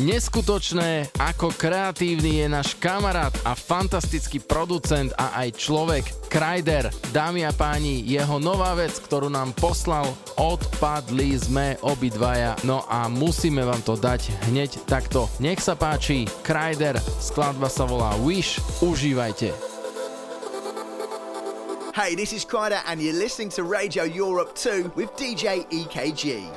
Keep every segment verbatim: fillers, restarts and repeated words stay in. neskutočné, ako kreatívny je náš kamarát a fantastický producent a aj človek Krajder. Dámy a páni, jeho nová vec, ktorú nám poslal, odpadli sme obidvaja, no a musíme vám to dať hneď takto. Nech sa páči, Krajder, skladba sa volá Wish, užívajte. Hey, this is Krajder and you're listening to Radio Europe two with D J E K G.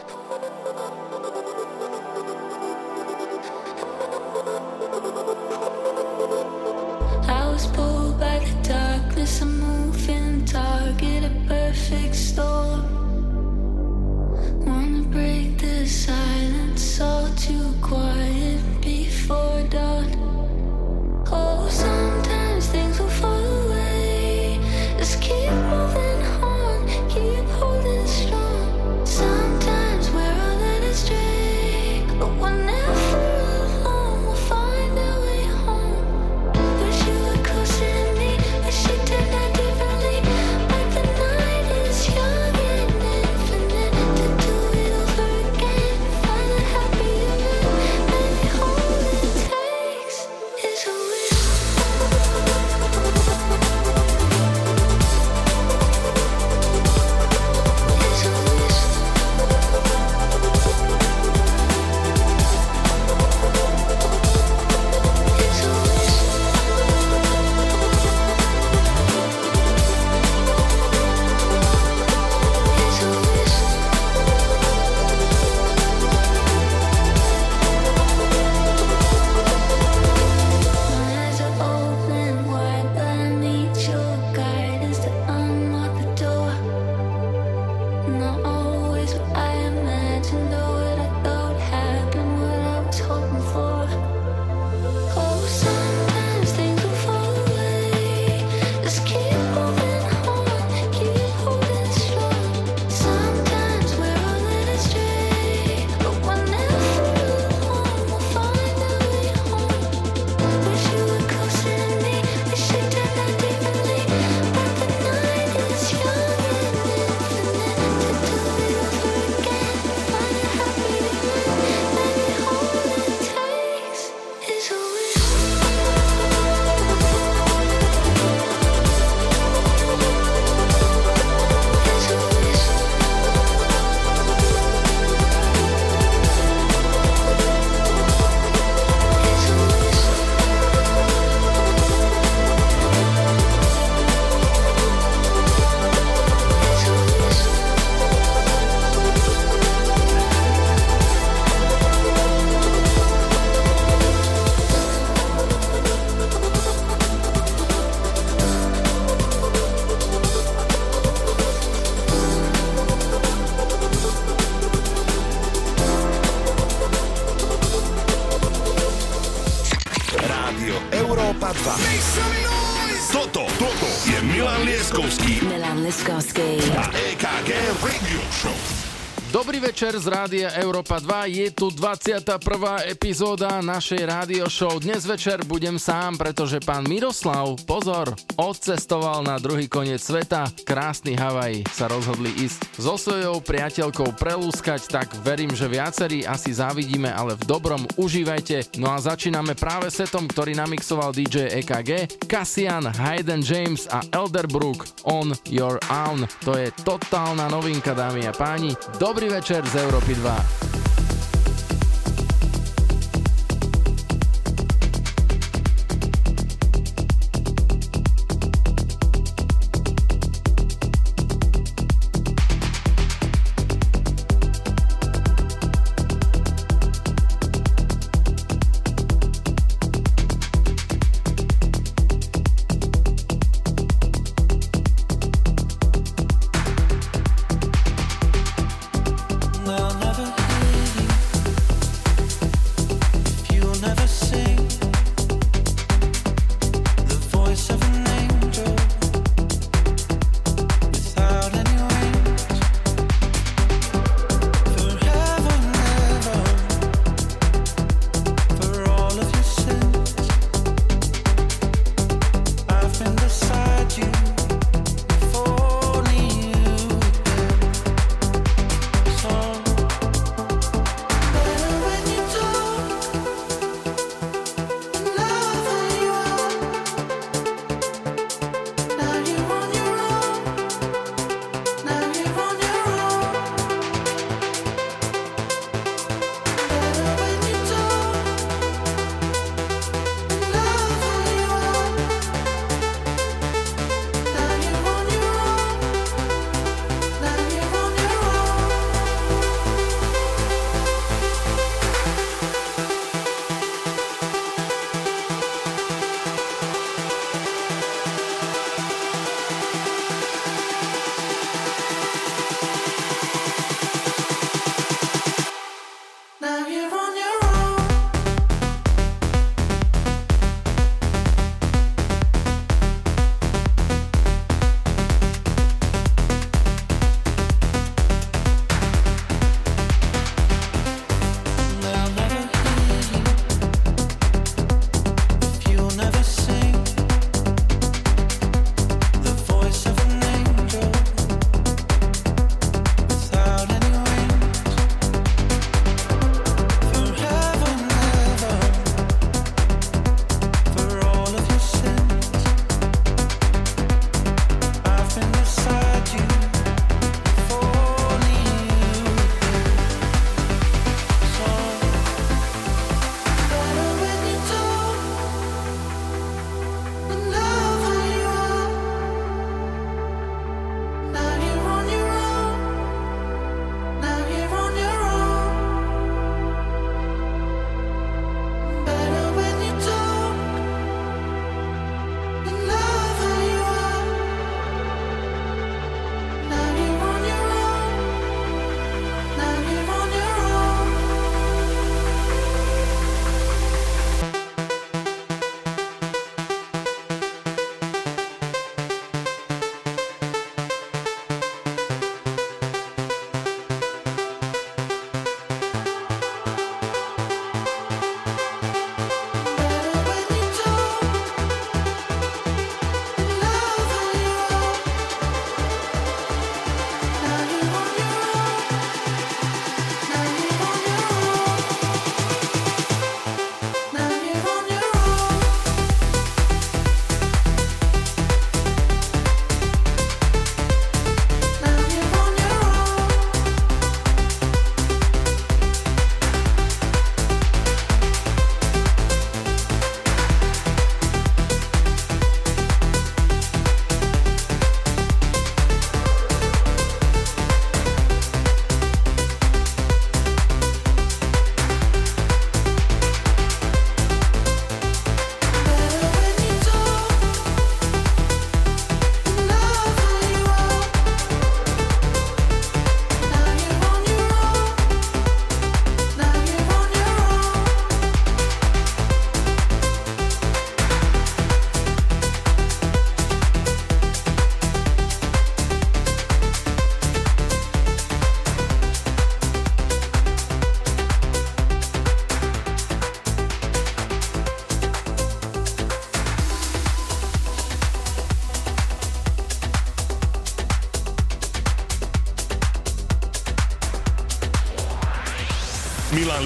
Z Rádia Európa dva je tu dvadsiata prvá epizóda našej rádio show. Dnes večer budem sám, pretože pán Miroslav, pozor, odcestoval na druhý koniec sveta. Krásny Havaj, sa rozhodli ísť so svojou priateľkou prelúskať, tak verím, že viacerí asi závidíme, ale v dobrom, užívajte. No a začíname práve setom, ktorý namixoval dý džej é ká gé, Cassian, Hayden James a Elderbrook, On Your Own. To je totálna novinka, dámy a páni. Dobrý večer z Európy dva. Never Milan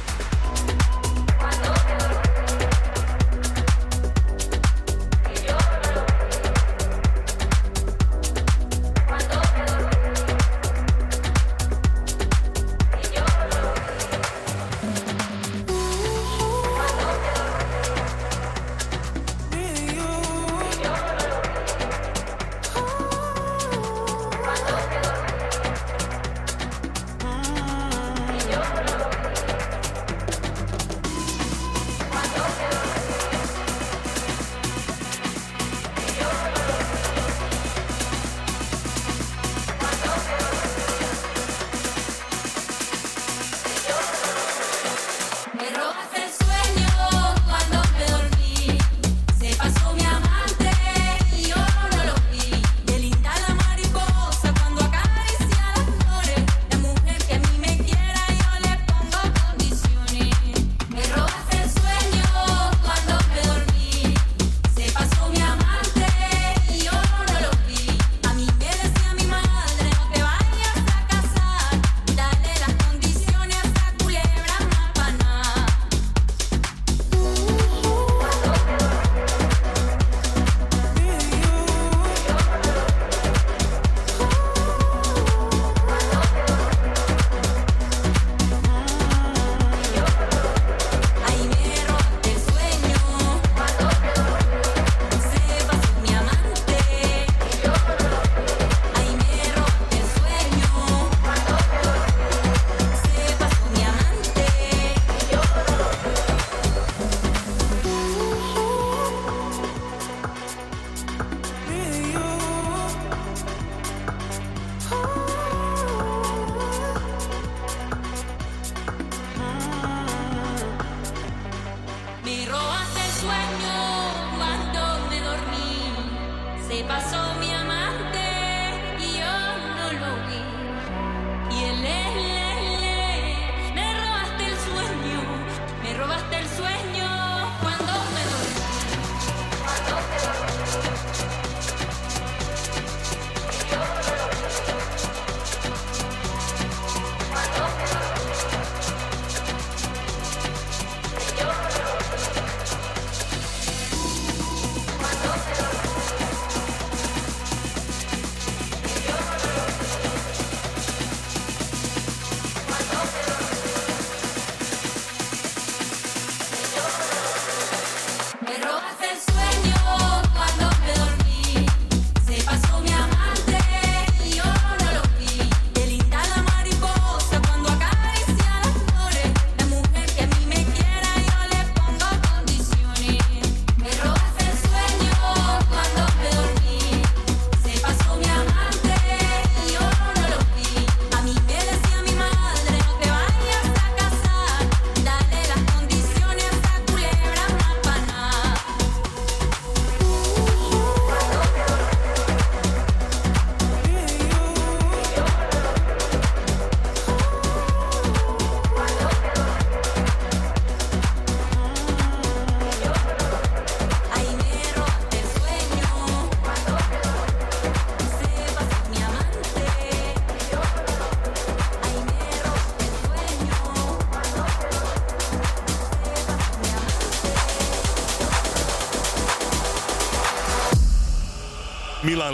Milan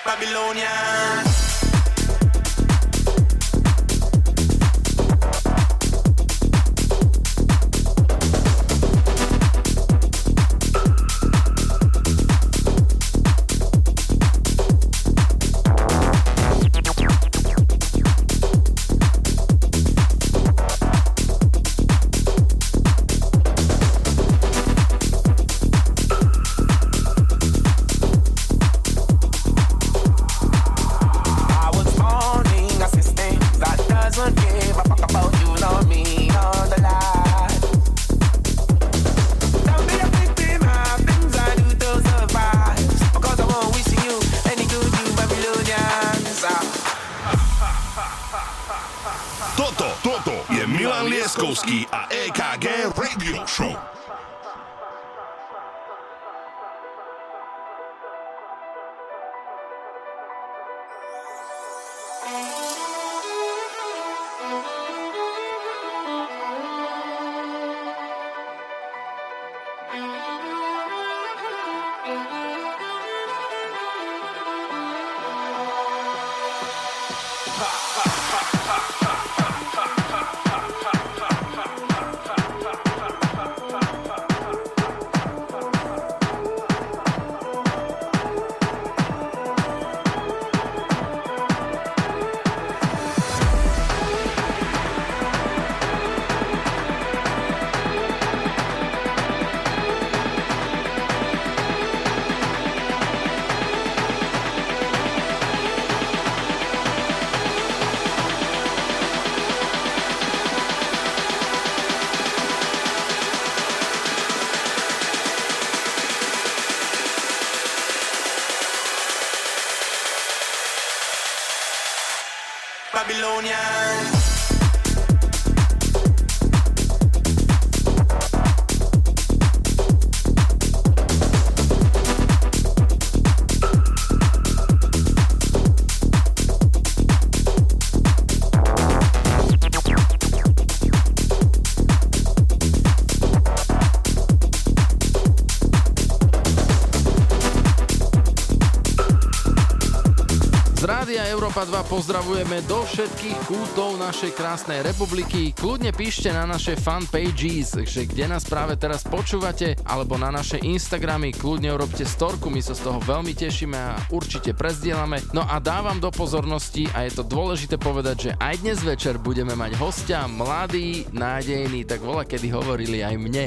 Babylonia. Babylonian. Európa dva pozdravujeme do všetkých kútov našej krásnej republiky. Kľudne píšte na naše fanpages, že kde nás práve teraz počúvate, alebo na naše Instagramy, kľudne urobte storku, my sa z toho veľmi tešíme a určite prezdielame. No a dávam do pozornosti, a je to dôležité povedať, že aj dnes večer budeme mať hostia, mladý, nádejný, tak voľa kedy hovorili aj mne.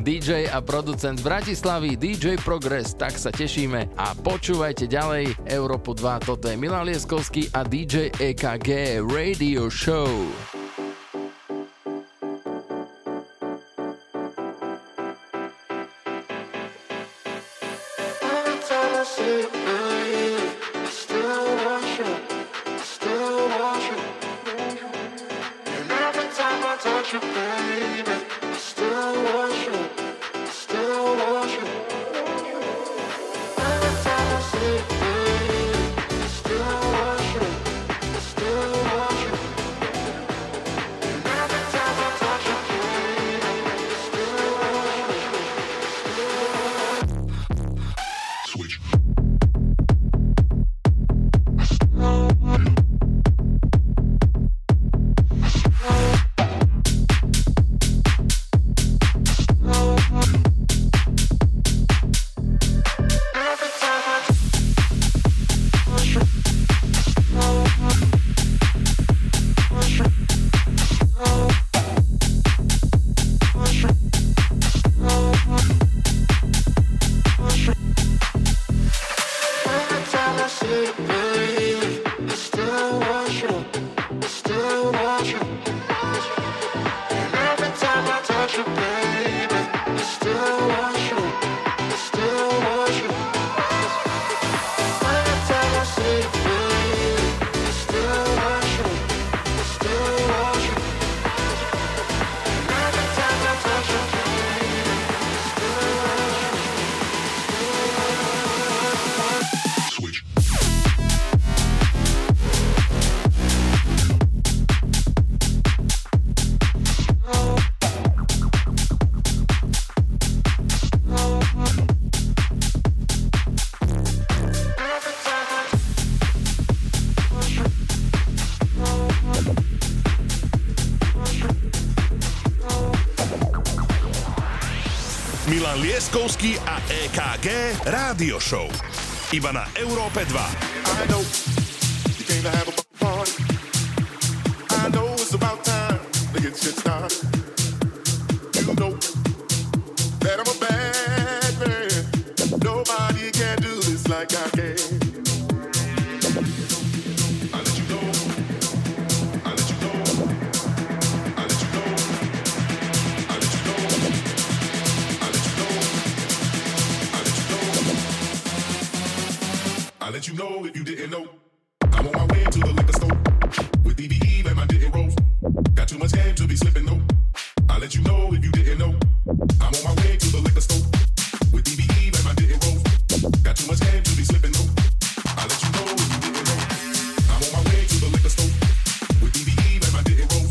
dý džej a producent z Bratislavy, dý džej Progress, tak sa tešíme a počúvajte ďalej Európu dva. To je Milan Lieskovský a dý džej é ká gé Radio Show. Lieskovský a é ká gé Rádio Show. Iba na Európe dva. I know you came to have a party. I know it's about time to get shit started. You know that I'm a bad man. Nobody can do this like I can. I let you go. I let you go. I let you go. I let you go. I let you know if you didn't know. I'm on my way to the liquor store with D V E and my didn't roll. Got too much game to be slipping though. I let you know if you didn't know. I'm on my way to the liquor store with D V E and my didn't roll. Got too much game to be slipping though. I let you know if you didn't know. I'm on my way to the liquor store with D V E and my didn't roll.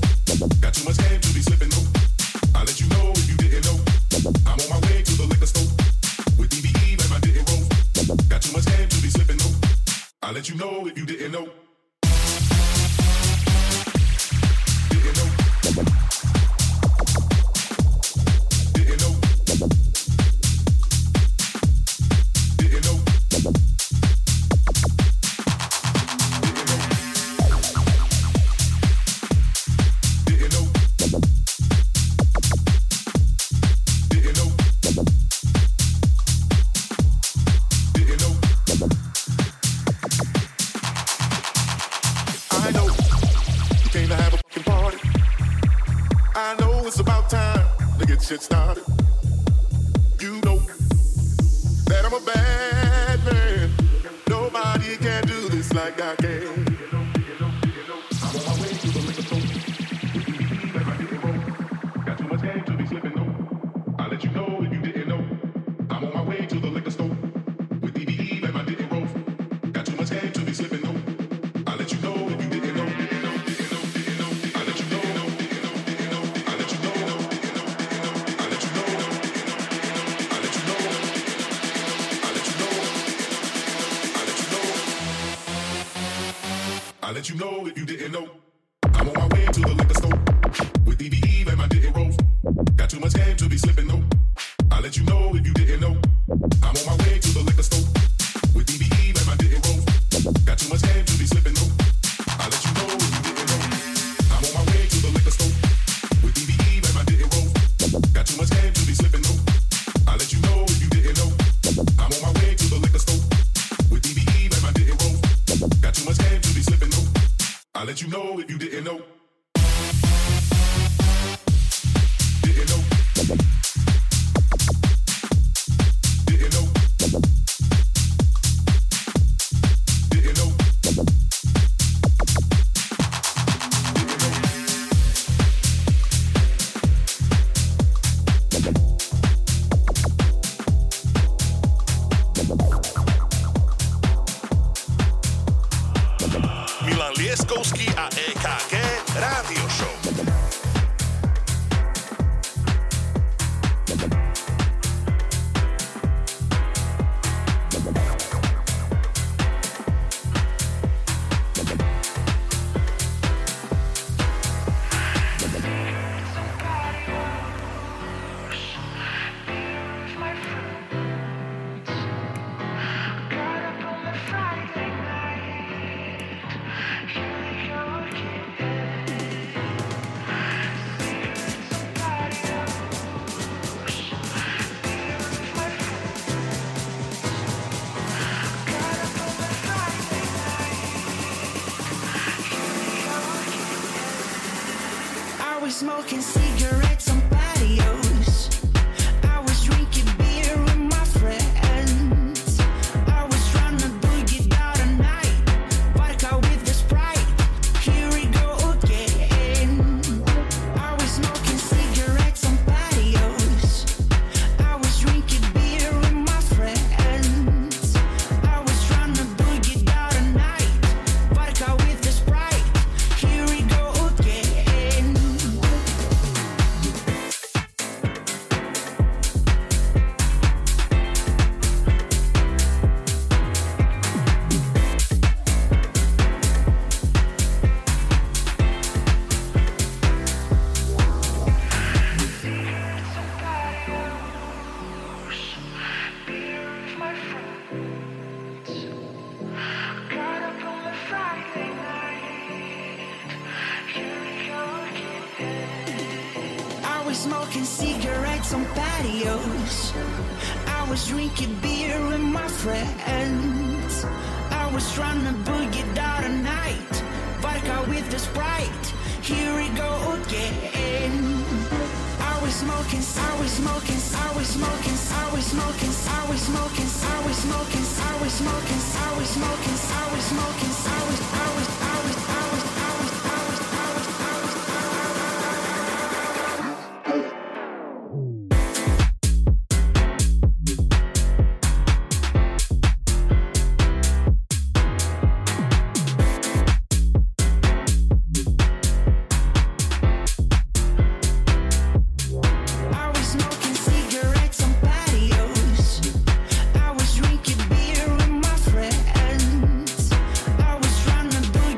Got too much game to be slipping though. I let you know if you didn't know. I'm on my way to the liquor store with D V E and my didn't roll. Got too much game to be slipping. I let you know if you didn't know. Didn't know. Didn't know. Didn't know. Didn't know. Didn't know. Didn't know. It's about time to get shit started. You know that I'm a bad man. Nobody can do this like I can. let you know if you didn't know. I'm on my way to the liquor store with D V E and my dick and rolls. Got too much game to be slipping though. I'll let you know if you didn't know. I'm on my way to the liquor store with D V E and my dick and rolls. Got too much game to be slipping though. I'll let you know if you didn't know. I'm on my way to the liquor store with D V E and my dick and rolls. Got too much game to be slipping though. I'll let you know if you didn't know. I'm on my way to the liquor store with D V E and my dick and rolls. Got too much game to be slipping though. I'll let you know if you didn't know. Didn't know. Didn't know. Didn't know. Milan Lieskovský a é ká gé Rádio Show. Smoking cigarettes on patios. I was drinking beer with my friends. I was trying to boogie down the night. Vodka with the Sprite. Here we go again. I was smoking cigarettes on patios. I was drinking beer with my friends. I was trying to boogie down the night. Vodka with the Sprite. Here we go again. I was smoking cigarettes on patios. I was drinking beer with my friends. I was trying to boogie down the night. Vodka with the Sprite. Here we go again. I was smoking, I was smoking, I was smoking, I was smoking, I was smoking, I was smoking, I was smoking, I was smoking, I was smoking, I was, I was, I was, I was, I was, I was, I was, I was. I was smoking cigarettes on patios. I was drinking beer with my friends. I was trying to do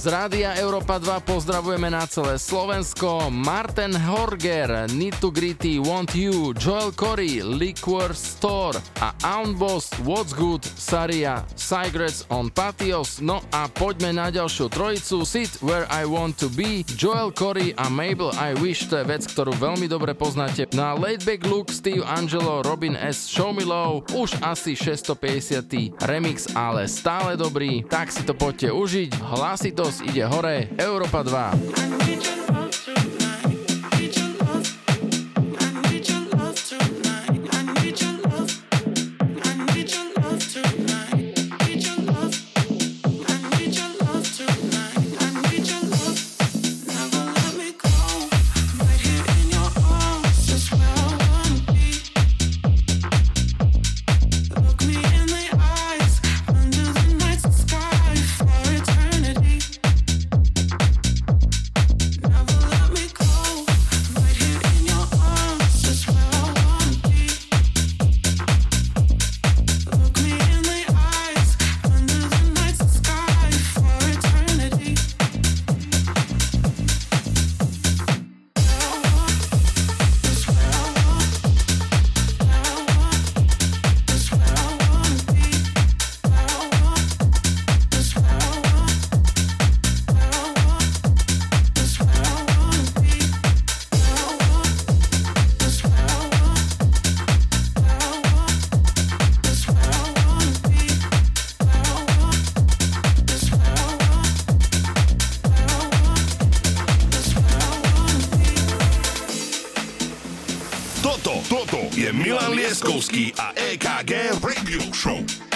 Z Rádia Europa dva pozdravujeme na celé Slovensko Marten Hørger, Nitti Gritti, Want You, Joel Corry, Liquor Store a Öwnboss, What's Good, Saria, Cigarettes on Patios. No a poďme na ďalšiu trojicu. Sit Where I Want to Be, Joel Corry a Mabel I Wish, to je vec, ktorú veľmi dobre poznáte. Na Laidback Luke, Steve Angello, Robin S. Show Me Love, už asi šesťstopäťdesiaty remix, ale stále dobrý, tak si to poďte užiť. Hlasitosť ide hore, Europa dva. Milan Lieskovský a é ká gé Radio Show.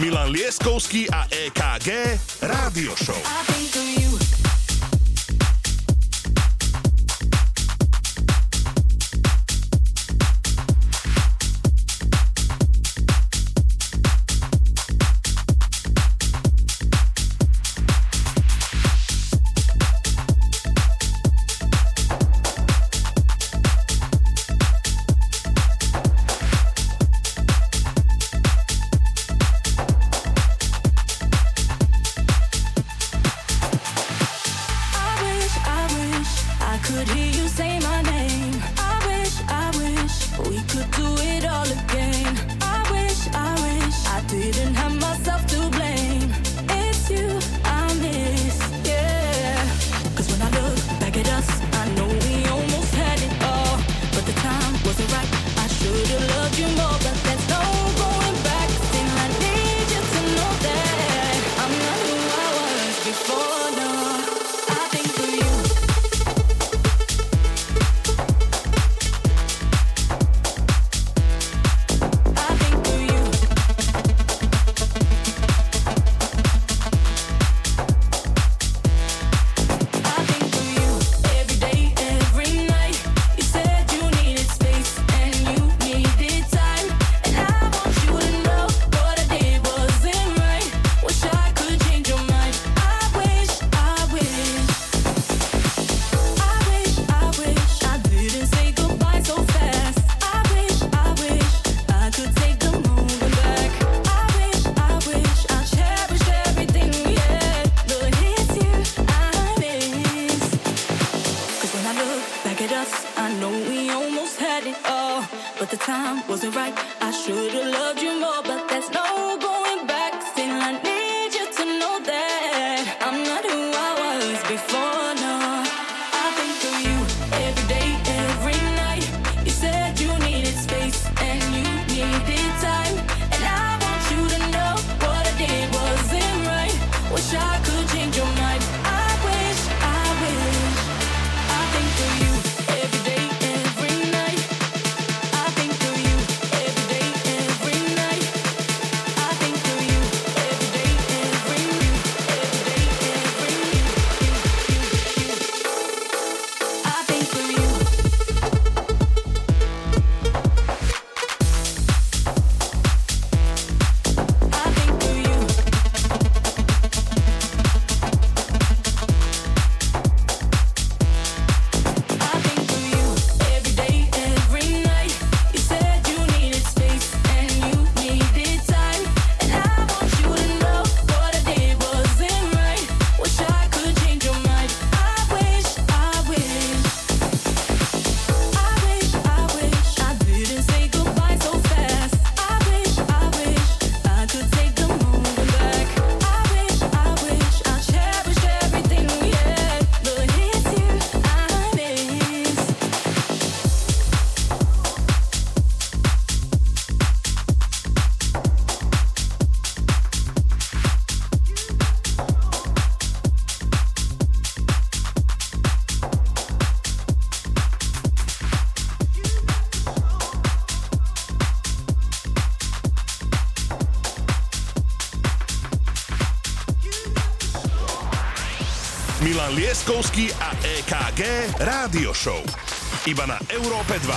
Milan Lieskovský a é ká gé Radio Show. wasn't right. I should have loved you more, but that's no going back. Still, I need you to know that I'm not who I was before, no. I think of you every day, every night. You said you needed space and you needed time, and I want you to know what I did wasn't right. Wish I could change your mind. I wish, I wish. I think of you every day. Milan Lieskovský a é ká gé Rádio Show. Iba na Európe dva.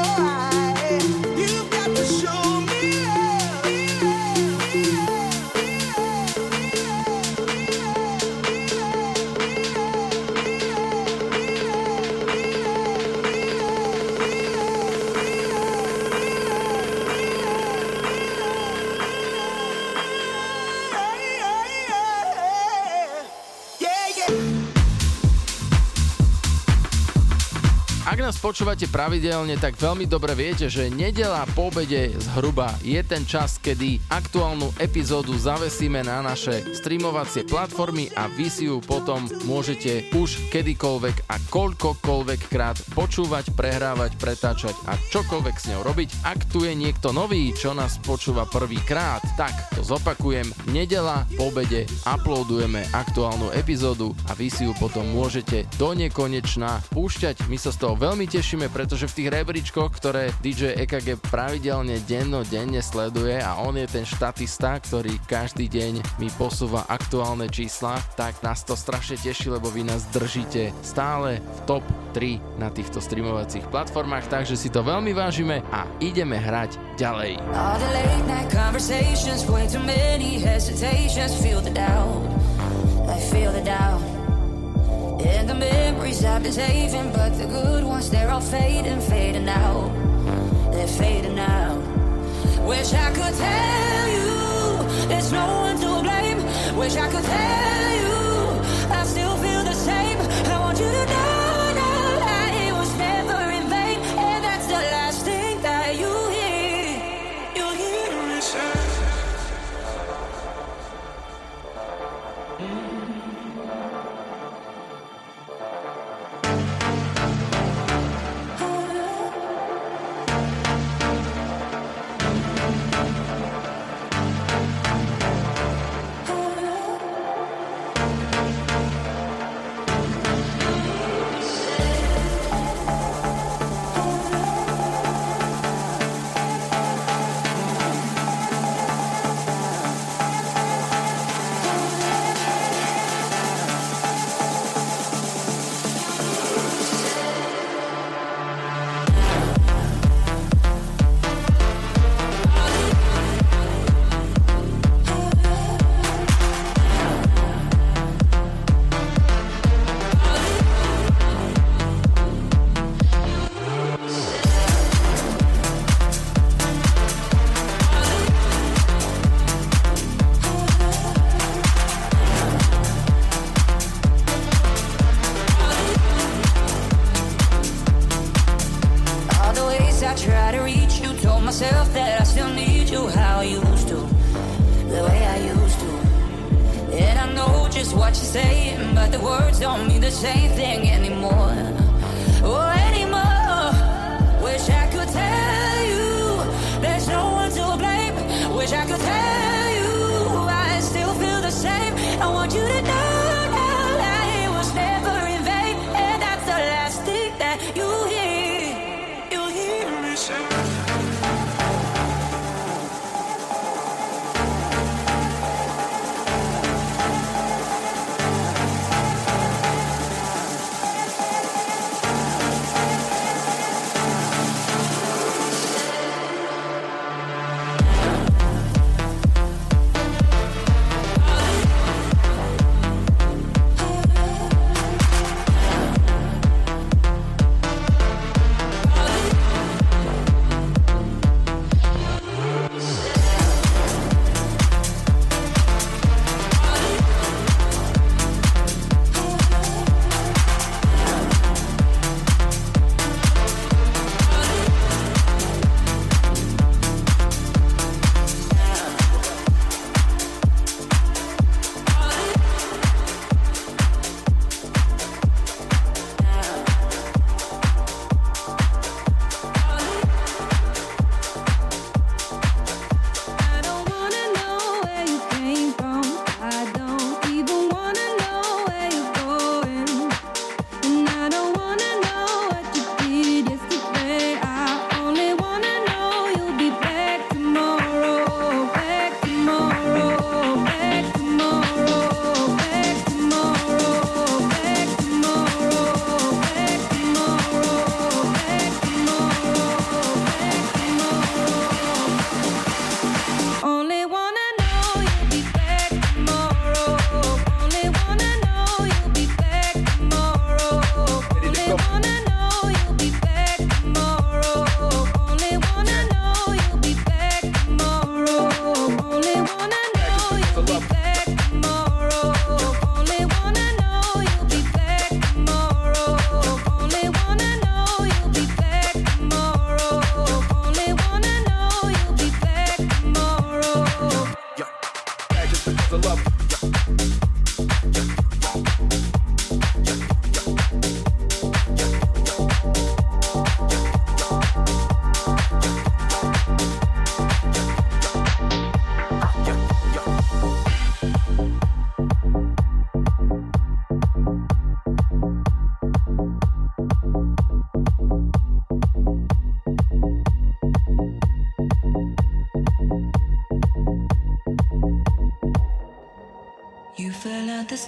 Oh Ak nás počúvate pravidelne, tak veľmi dobre viete, že nedeľa po obede zhruba je ten čas, kedy aktuálnu epizódu zavesíme na naše streamovacie platformy a vy si ju potom môžete už kedykoľvek a koľkokoľvek krát počúvať, prehrávať, pretáčať a čokoľvek s ňou robiť. Ak tu je niekto nový, čo nás počúva prvýkrát, tak to zopakujem. Nedeľa po obede uploadujeme aktuálnu epizódu a vy si ju potom môžete do nekonečna púšťať. My sa z toho veľmi tešíme, pretože v tých rebríčkoch, ktoré dý džej é ká gé pravidelne dennodenne sleduje a on je ten štatista, ktorý každý deň mi posúva aktuálne čísla, tak nás to strašne teší, lebo vy nás držíte stále v top tri na týchto streamovacích platformách, takže si to veľmi vážime a ideme hrať ďalej. And the memories I've been saving, but the good ones, they're all fading, fading out. They're fading out. Wish I could tell you there's no one to blame. Wish I could tell you I still feel the same. I want you to know.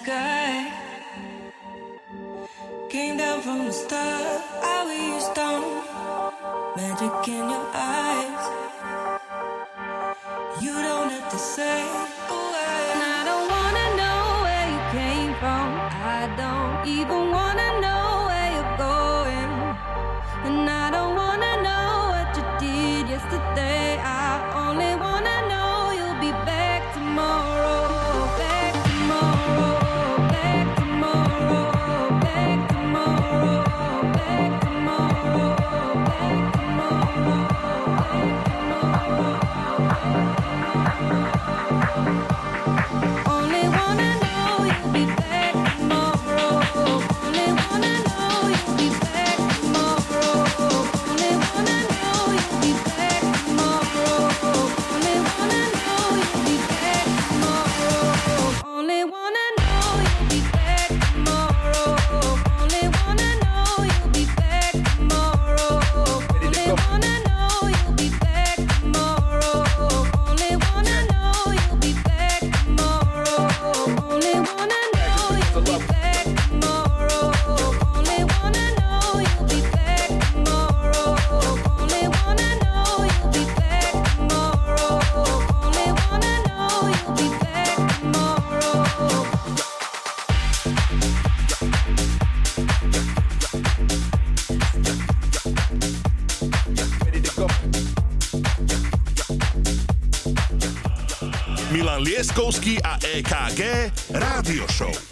sky. Came down from the star I wished on. Magic in your eyes. You don't have to say a word. And I don't wanna know where you came from. I don't even wanna know where you're going. And I don't wanna know what you did yesterday. I only wanna know you'll be back tomorrow. Back tomorrow. Back tomorrow. Back tomorrow. Back tomorrow. Back tomorrow. Back tomorrow. Only wanna know you'll be back tomorrow. Only wanna know you'll be back tomorrow. Only wanna know you'll be back tomorrow. Only wanna know you'll be back tomorrow. Only wanna know you'll be back tomorrow. Only wanna know you'll be back tomorrow. Only wanna know you'll be back tomorrow. Only wanna know you'll be back tomorrow. Only wanna know you'll be back tomorrow. Only wanna know you'll be back tomorrow. Only wanna know you'll be back tomorrow. Only wanna know you'll be back tomorrow. Milan Lieskovský a é ká gé Rádio Show. You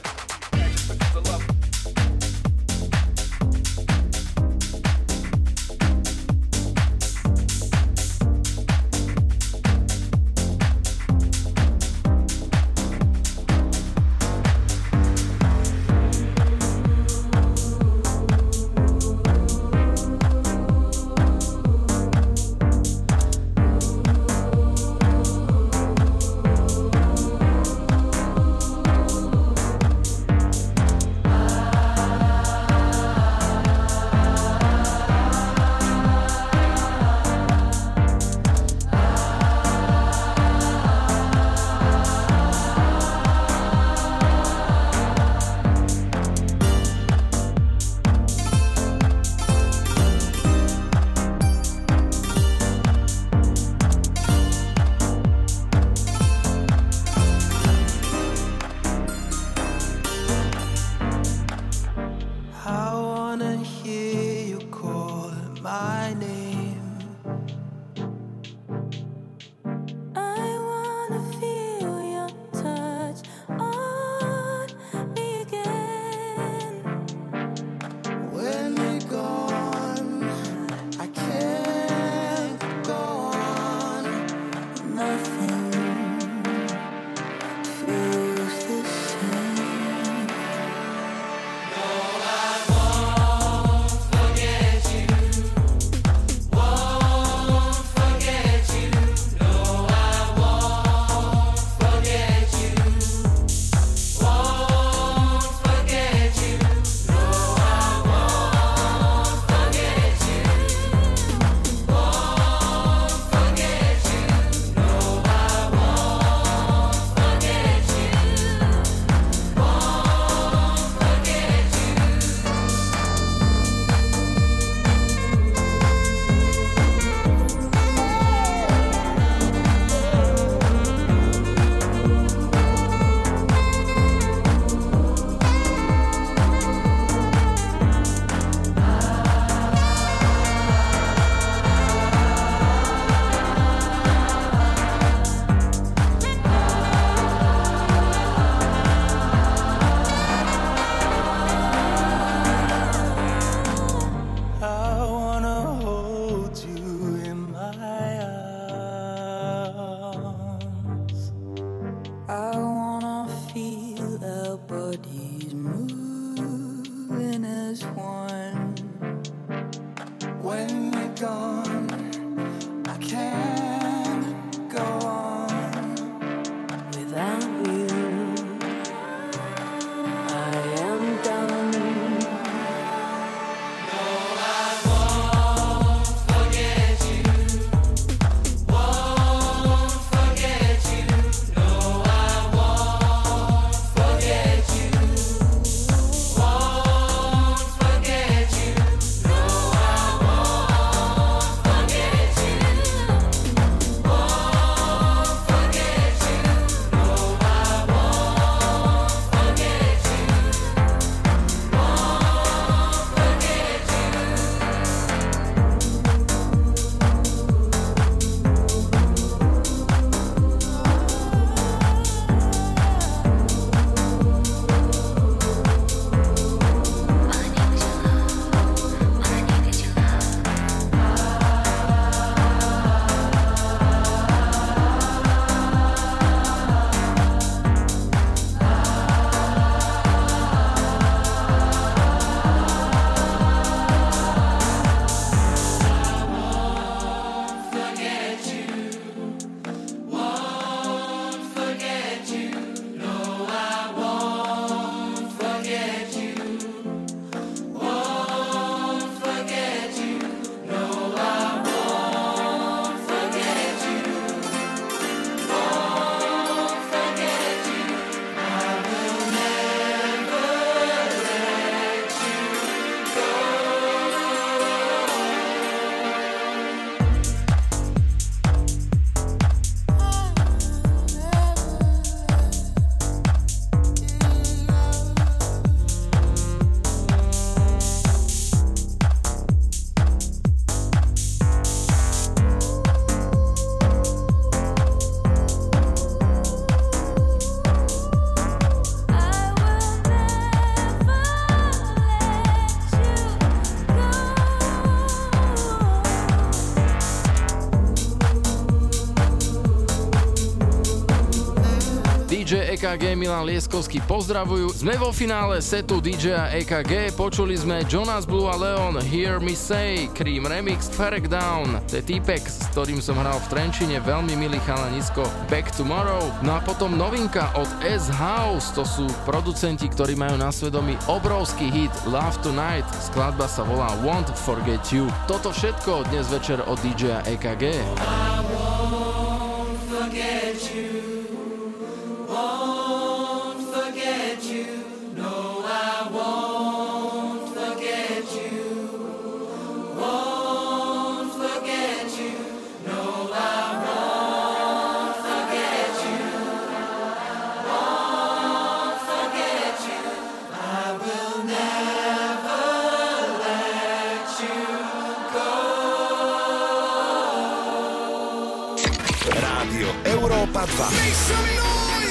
é ká gé Milan Lieskovský pozdravujú. Sme vo finále setu dý džeja é ká gé, počuli sme Jonas Blue a Leon, Hear Me Say, Kream Remix, Ferek Down, The T-Pack, s ktorým som hral v Trenčine, veľmi milý chalanisko, Back Tomorrow. No a potom novinka od S House, to sú producenti, ktorí majú na svedomí obrovský hit Love Tonight, skladba sa volá Won't Forget You. Toto všetko dnes večer od dý džeja é ká gé.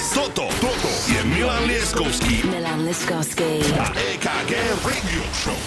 Toto, toto je Milan Lieskovský. Milan Lieskovský. A é ká gé Radio Show.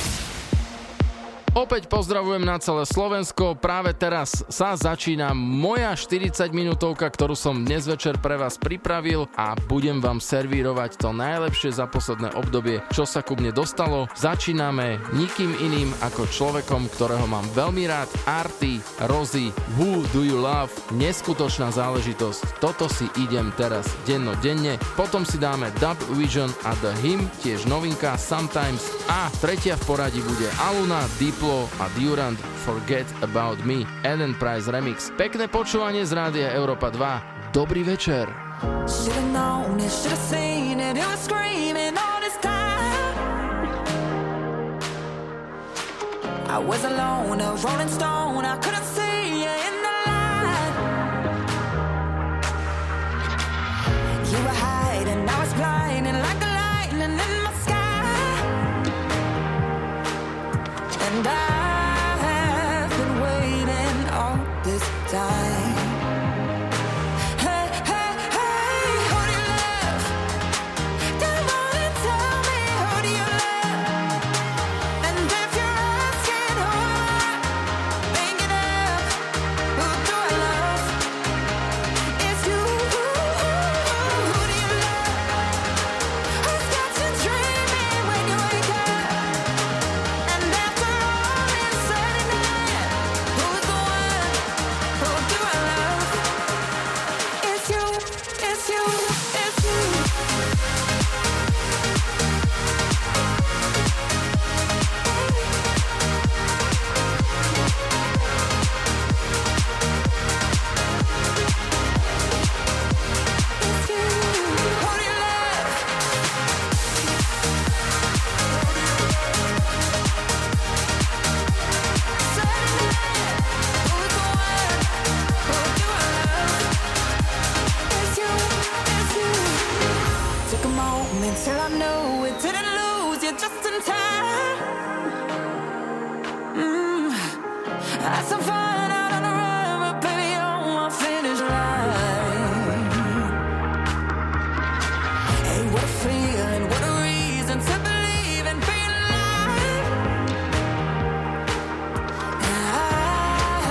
Opäť pozdravujem na celé Slovensko, práve teraz sa začína moja štyridsať minútovka, ktorú som dnes večer pre vás pripravil a budem vám servírovať to najlepšie za posledné obdobie, čo sa ku mne dostalo. Začíname nikým iným ako človekom, ktorého mám veľmi rád, ARTY, Rozzi, Who Do You Love, neskutočná záležitosť, toto si idem teraz dennodenne, potom si dáme Dub Vision a The Him, tiež novinka Sometimes a tretia v poradí bude Aluna, Diplo a Durante, Forget About Me, Eden Prince Remix. Pekné počúvanie z Rádia Europa dva. Dobrý večer. And I've been waiting all this time. Hey, hey, hey, who do you love? Come on and tell me, who do you love? And if you're asking who I'm thinking of, who do I love? It's you. Who do you love? Who's got you dreaming when you wake up? And after till I know it didn't lose you just in time. Mm. I had some fun out on the run, but baby, on my finish line. Hey, what a feeling, what a reason to believe in being alive.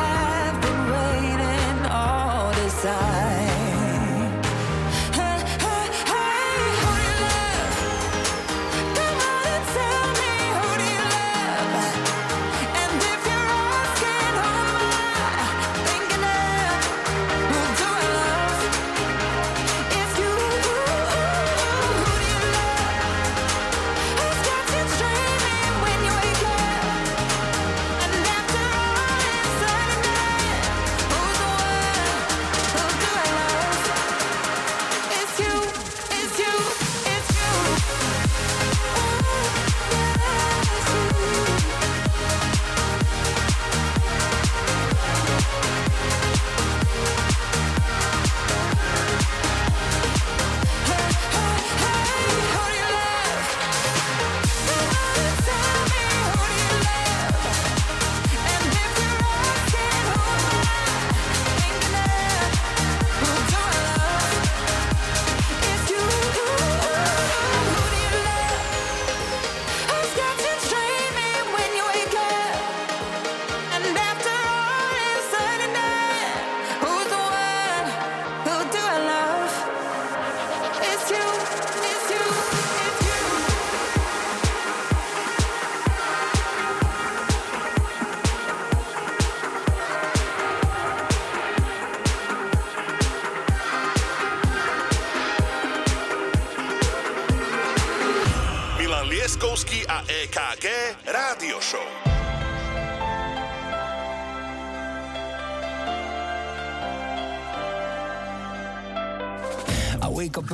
I've been waiting all this time. Hey, hey, hey, who do you love? Come on and tell me. Milan Lieskovský a é ká gé Rádio Show. I wake up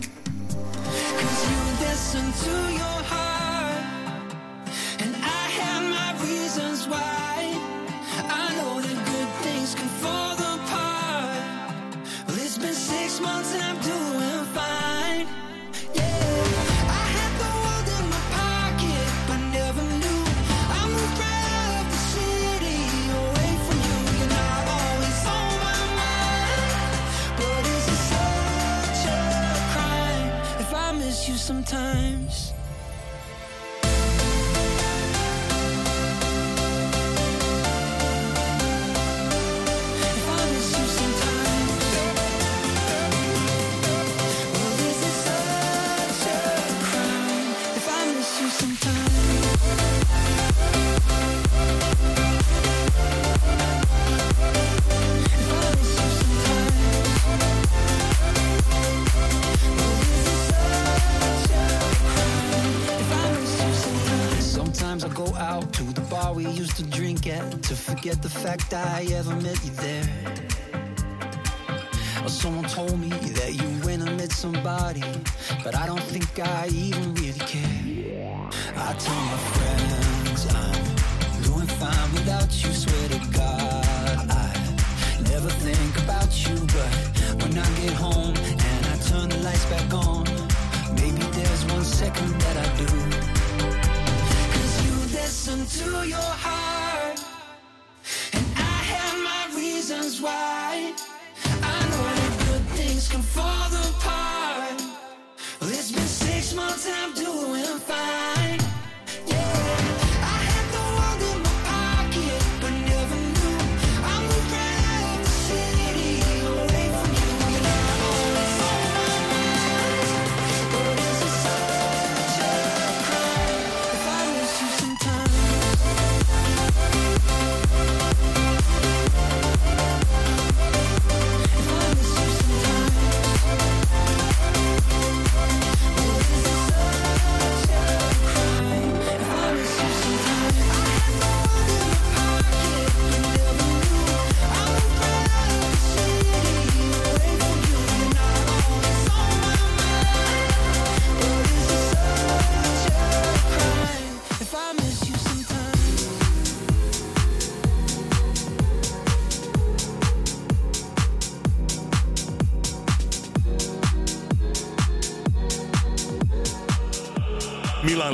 Listen to your heart, and I have my reasons why. I know that good things can fall apart. Well, it's been six months and I'm doing fine. Yeah, I had the world in my pocket, but never knew I moved right out of the city, away from you. You're not always on my mind, but is it such a crime if I miss you sometimes? We used to drink at to forget the fact I ever met you there. Or someone told me that you went and met somebody, but I don't think I even really care. I tell my friends I'm doing fine without you, swear to God I never think about you, but when I get home and I turn the lights back on, maybe there's one second that I do. Listen to your heart, and I have my reasons why. I know that good things can fall apart. Well, it's been six months and I'm doing fine. Yeah, I had the world in my pocket, but never knew I moved right out of the city, away from you. You're not always on my mind, but is it such a crime if I miss you sometimes? Milan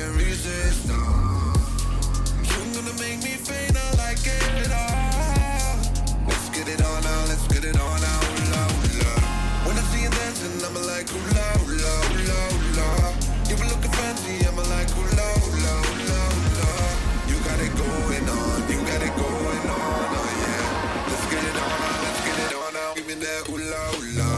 can resist. No. You're gonna make me faint, I like it all. Let's get it on now, let's get it on now. La, la. When I see you dancing, I'ma like hula, hula, hula, hula. You were looking fancy, I'ma like hula, hula, hula, hula. You got it going on, you got it going on, oh yeah. Let's get it on now, let's get it on now. Give me that hula, hula.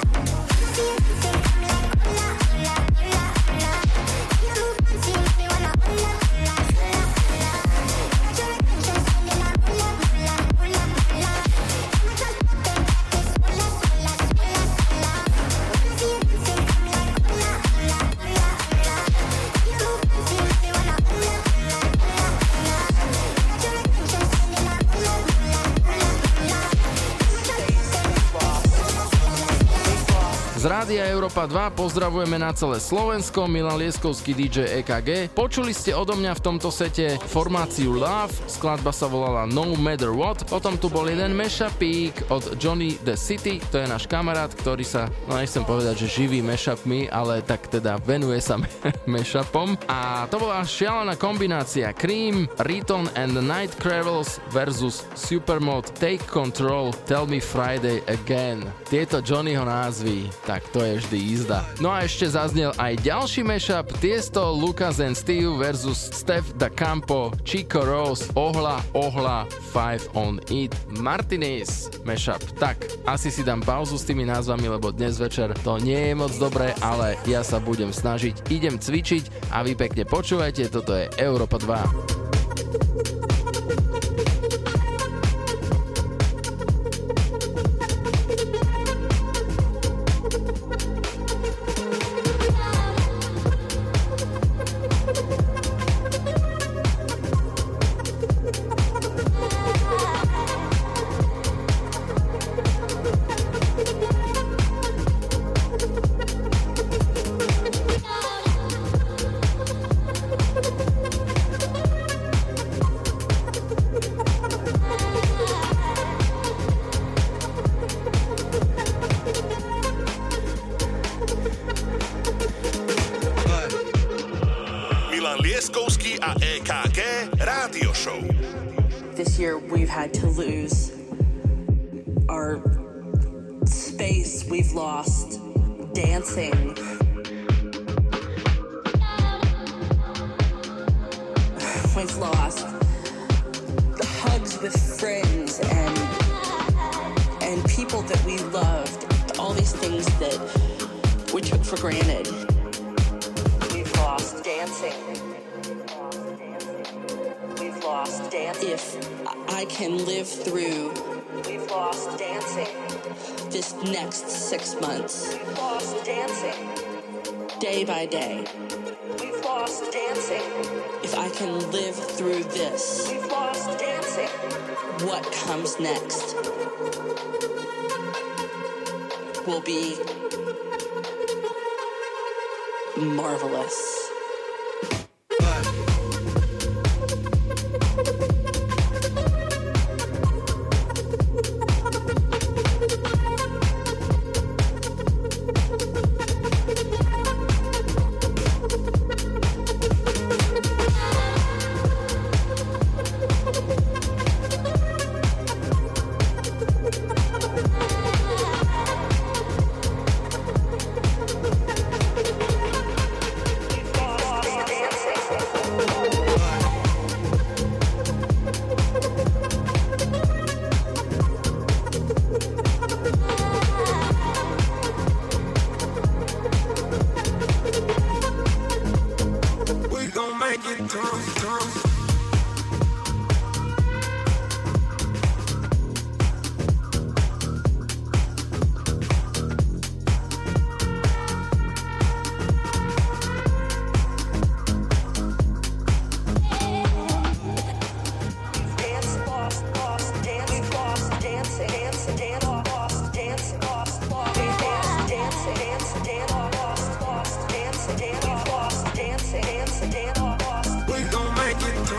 Z Rádia Európa dva pozdravujeme na celé Slovensko, Milan Lieskovský, dý džej é ká gé. Počuli ste odo mňa v tomto sete formáciu Love, skladba sa volala No Matter What, potom tu bol jeden mashupík od Johnny de City, to je náš kamarát, ktorý sa, no nechcem povedať, že živí mashupmi, ale tak teda venuje sa mashupom. A to bola šialená kombinácia Kream, Riton and the Night Travels versus Supermode Take Control, Tell Me Friday Again. Tieto Johnnyho názvy, tak to je vždy jízda. No a ešte zaznel aj ďalší mashup, Tiësto, Lucas and Steve versus Steph Da Campo, Chico Rose, Ohla, Ohla, Five on It, Martinez mashup. Tak, asi si dám pauzu s tými názvami, lebo dnes večer to nie je moc dobré, ale ja sa budem snažiť, idem cvičiť a vy pekne počúvajte, toto je Európa dva. We're gonna make it.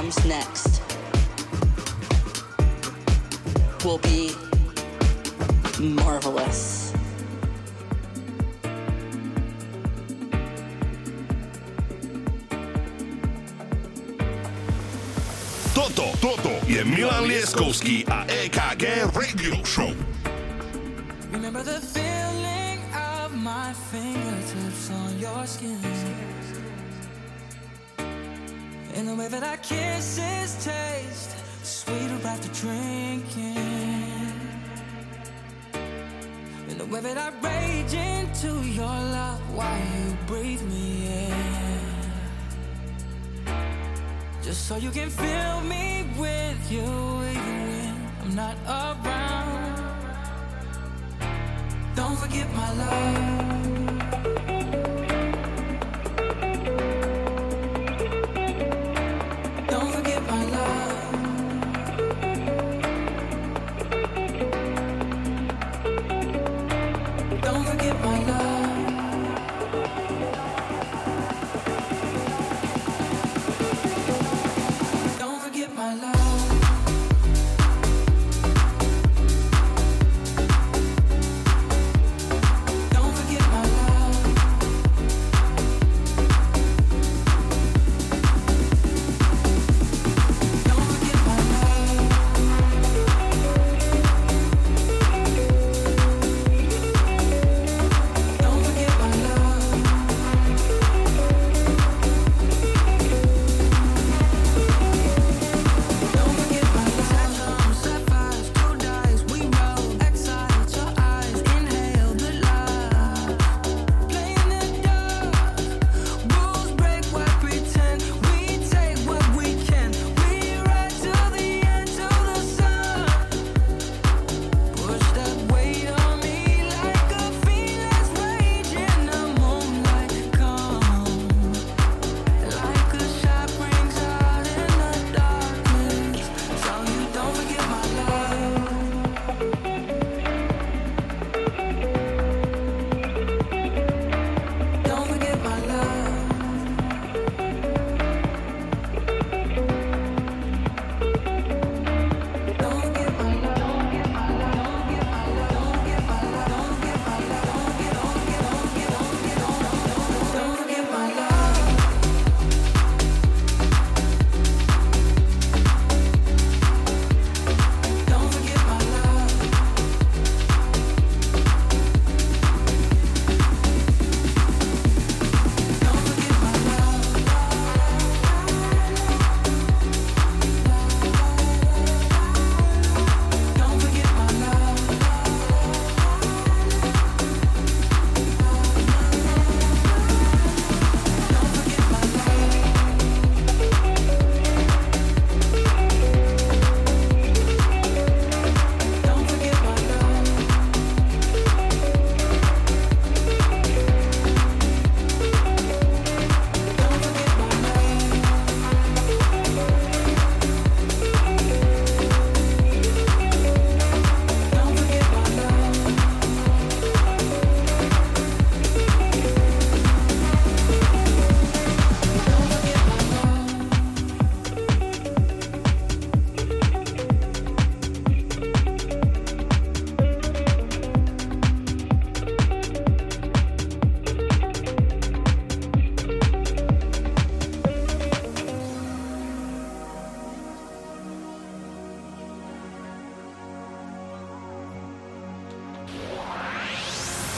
comes next will be marvelous. Toto, toto je Milan Lieskovský a é ká gé Radio Show. Remember the feeling of my fingertips on your skin, and the way that our kisses taste sweeter after drinking, and the way that I rage into your love while you breathe me in, just so you can fill me with you even when I'm not around. Don't forget my love. Don't forget my love. Don't forget my love.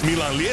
Milan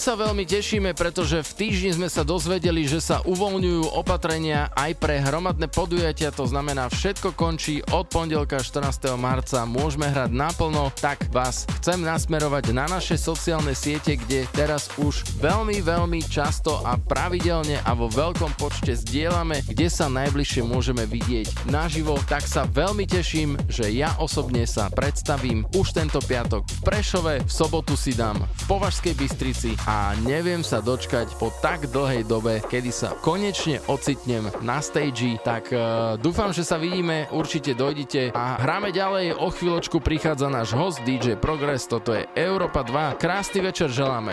Sa veľmi tešíme, pretože v týždni sme sa dozvedeli, že sa uvoľňujú opatrenia aj pre hromadné podujatia, to znamená všetko končí od pondelka štrnásteho marca, môžeme hrať naplno, tak vás chcem nasmerovať na naše sociálne siete, kde teraz už veľmi, veľmi často a pravidelne a vo veľkom počte zdieľame, kde sa najbližšie môžeme vidieť naživo, tak sa veľmi teším, že ja osobne sa predstavím už tento piatok v Prešove, v sobotu si dám v Považskej Bystrici a neviem sa dočkať po tak dlhej dobe, kedy sa konečne ocitnem na stage, tak uh, dúfam, že sa vidíme, určite dojdite a hráme ďalej, o chvíľočku prichádza náš host dý džej Progress, toto je Europa dva, krásny večer želáme.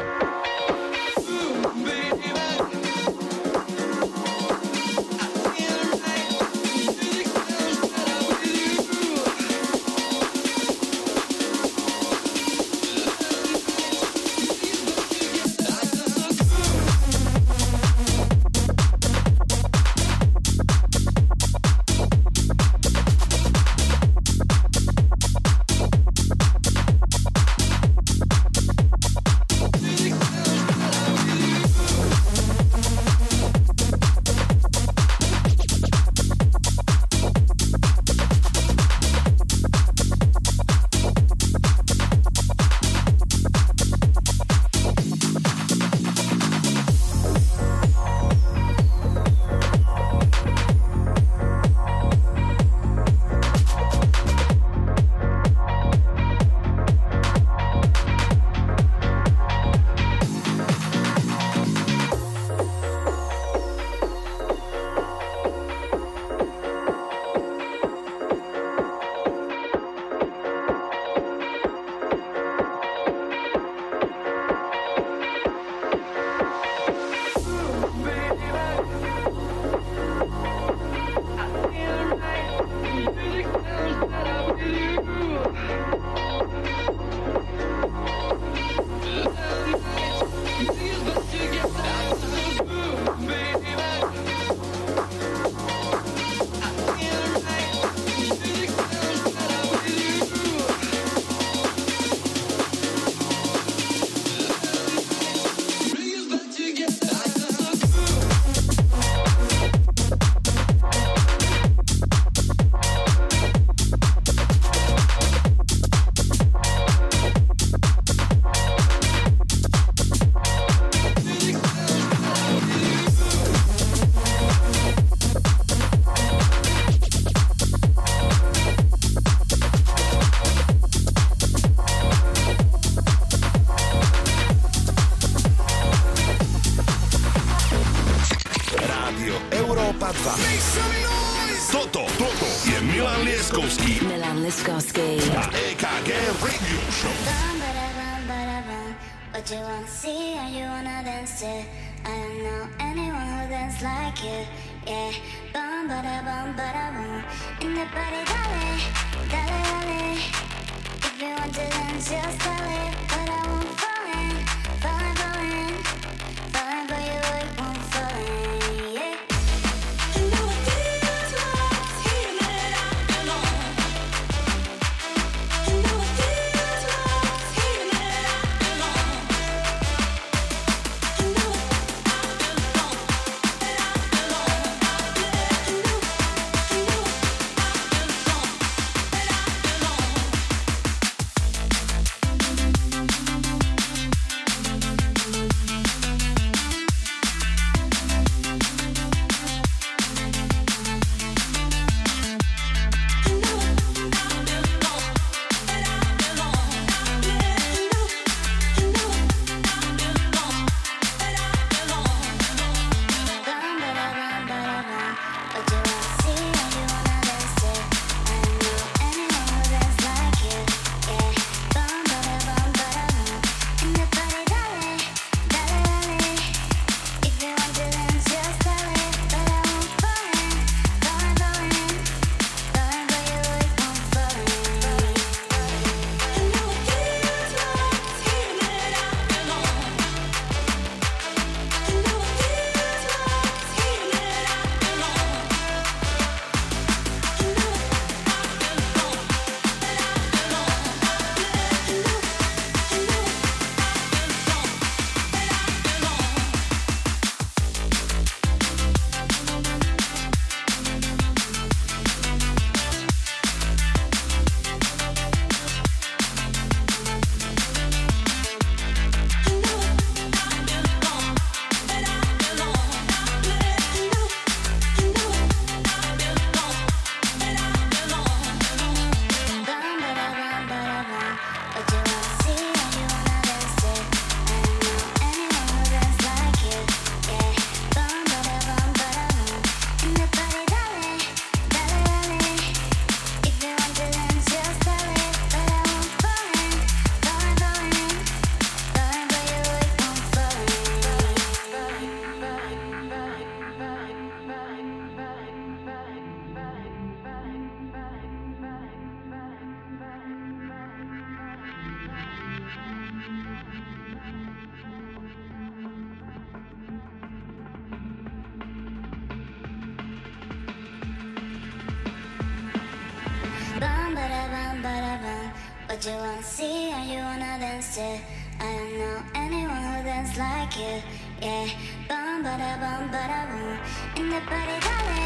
What you wanna see and you wanna dance to. I don't know anyone who dances like you. Yeah, bum ba da bum ba da boom. In the party, dolly,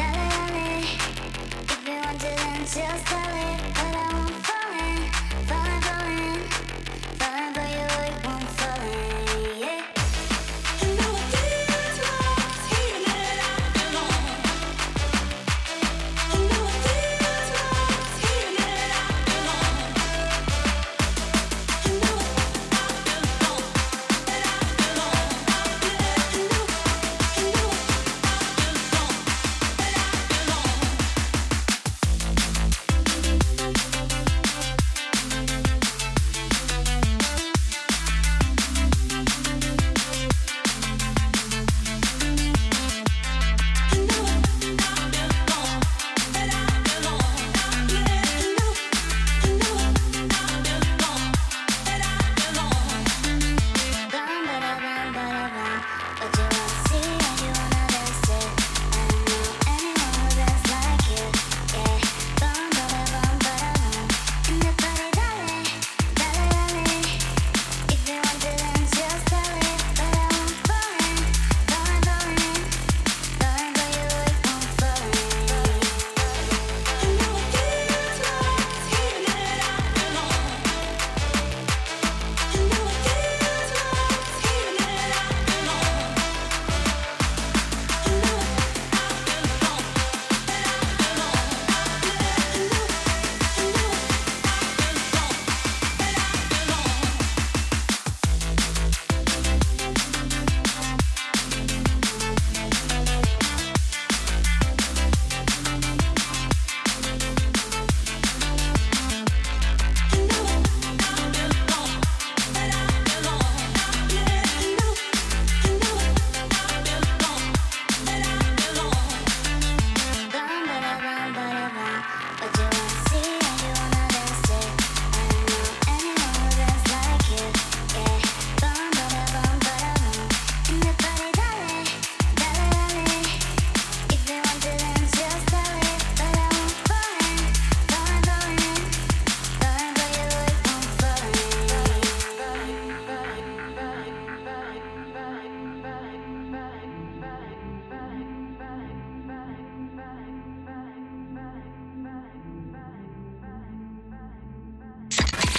dolly, dolly. If you want to dance, just tell it. But I won't fall in, fall in, fall in, fall in, but you won't fall in. Yeah.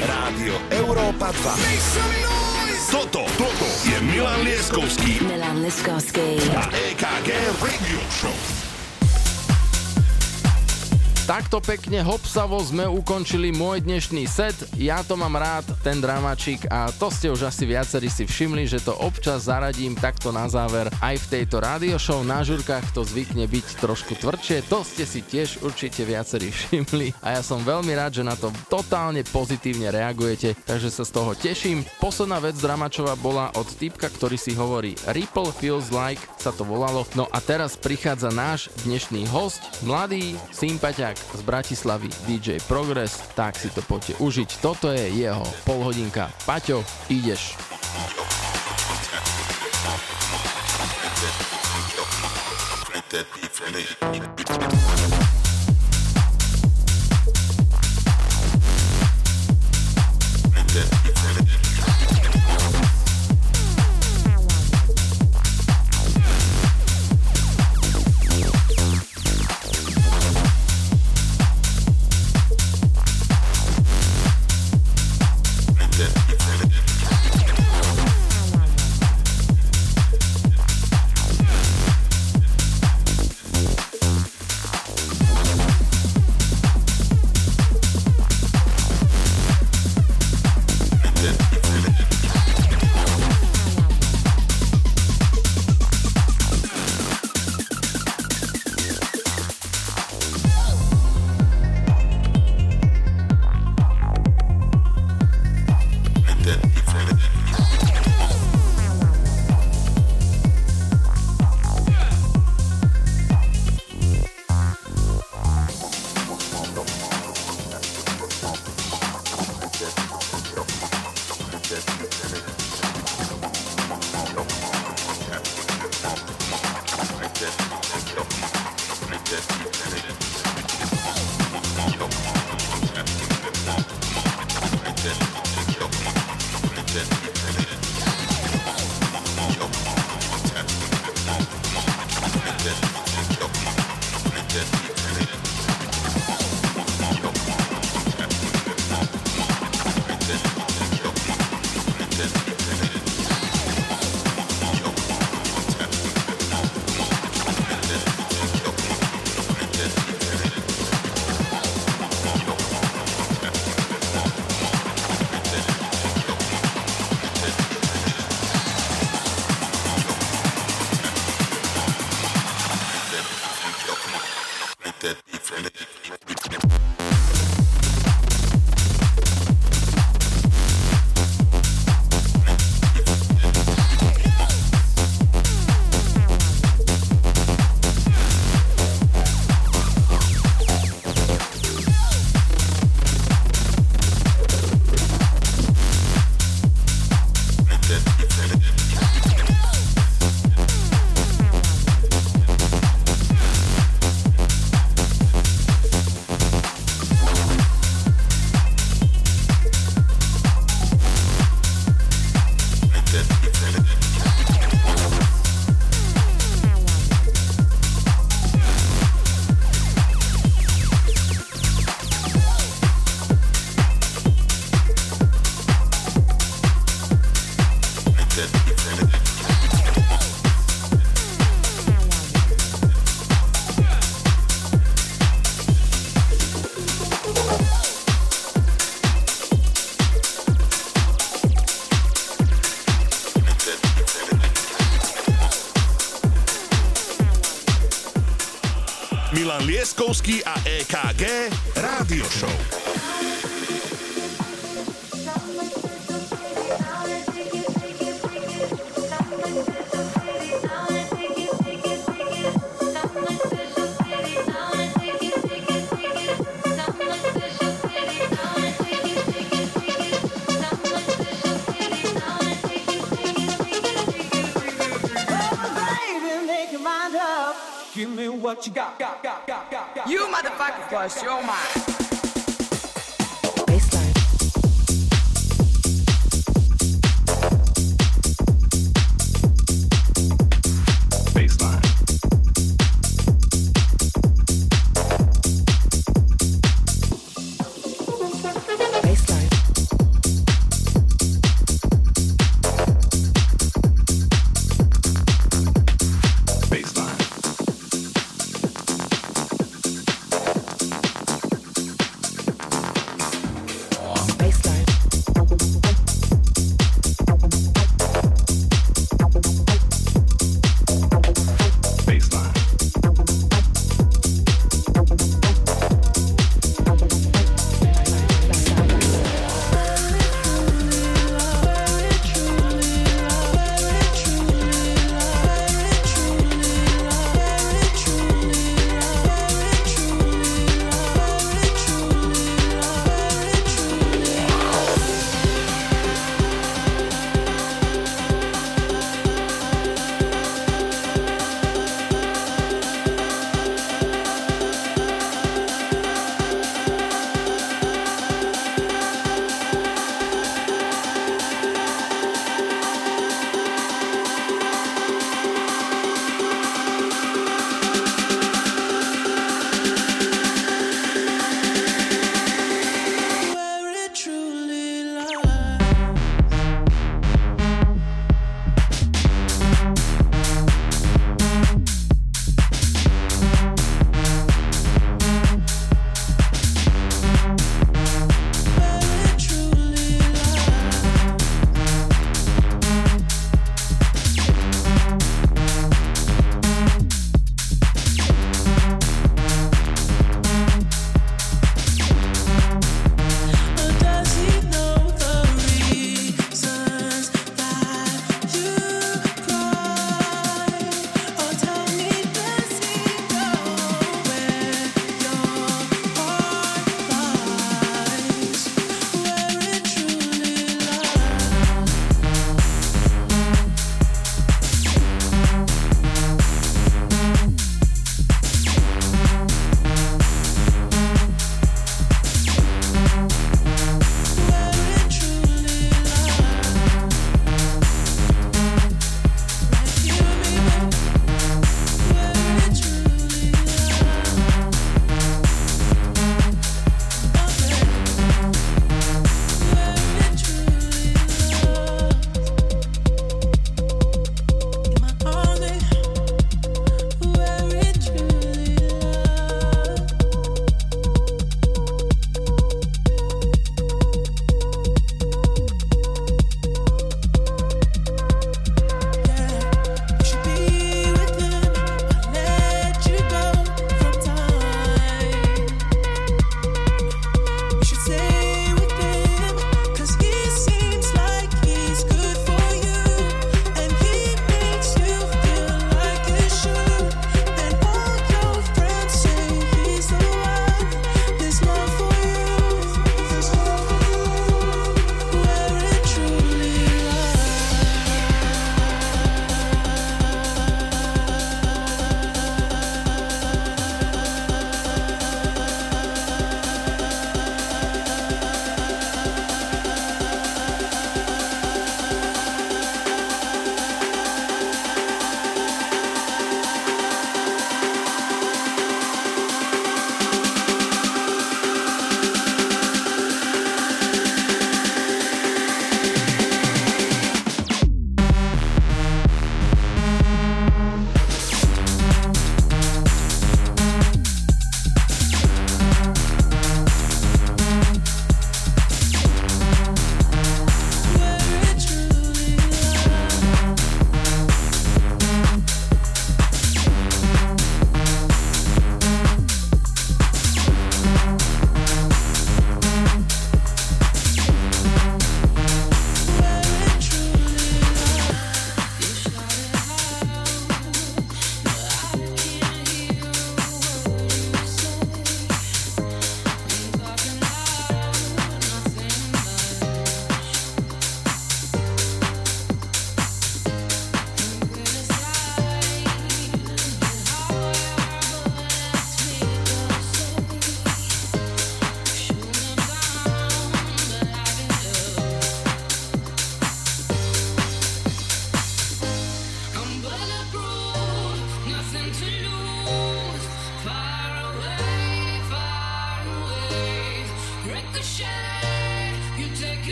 Radio Europa dva. Toto, toto je Milan Lieskovský. Milan Lieskovský. A é ká gé Radio Show. Takto pekne hopsavo sme ukončili môj dnešný set. Ja to mám rád, ten dramačik, a to ste už asi viacerí si všimli, že to občas zaradím takto na záver aj v tejto radio show. Na žurkách to zvykne byť trošku tvrdšie, to ste si tiež určite viacerí všimli a ja som veľmi rád, že na to totálne pozitívne reagujete, takže sa z toho teším. Posledná vec dramačová bola od typka, ktorý si hovorí Ripple Feels Like, sa to volalo. No a teraz prichádza náš dnešný host, mladý sympaťák z Bratislavy, dý džej Progress, tak si to poďte užiť. Toto je jeho polhodinka. Paťo, ideš. Come on. Milan Lieskovský a é ká gé Rádio Show. What you got, got, got, got, got, got. You motherfucker was your mind.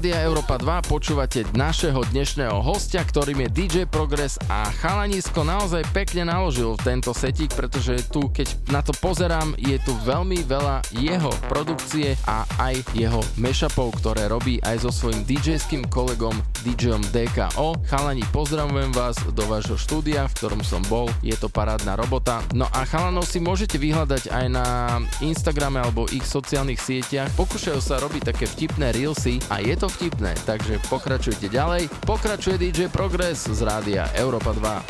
Rádia Európa dva počúvate našeho dnešného hostia, ktorým je dý džej Progress a chalanisko naozaj pekne naložil tento setík, pretože tu, keď na to pozerám, je tu veľmi veľa jeho produkcie a aj jeho mashupov, ktoré robí aj so svojím dý džejským kolegom dý džejom dé ká ó. Chalani, pozdravujem vás do vášho štúdia, v ktorom som bol, je to parádna robota. No a chalanov si môžete vyhľadať aj na Instagrame alebo ich sociálnych sieťach, pokúšajú sa robiť také vtipné reelsy a je to vtipné, takže pokračujte ďalej. Pokračuje dý džej Progress z Rádia Európa dva.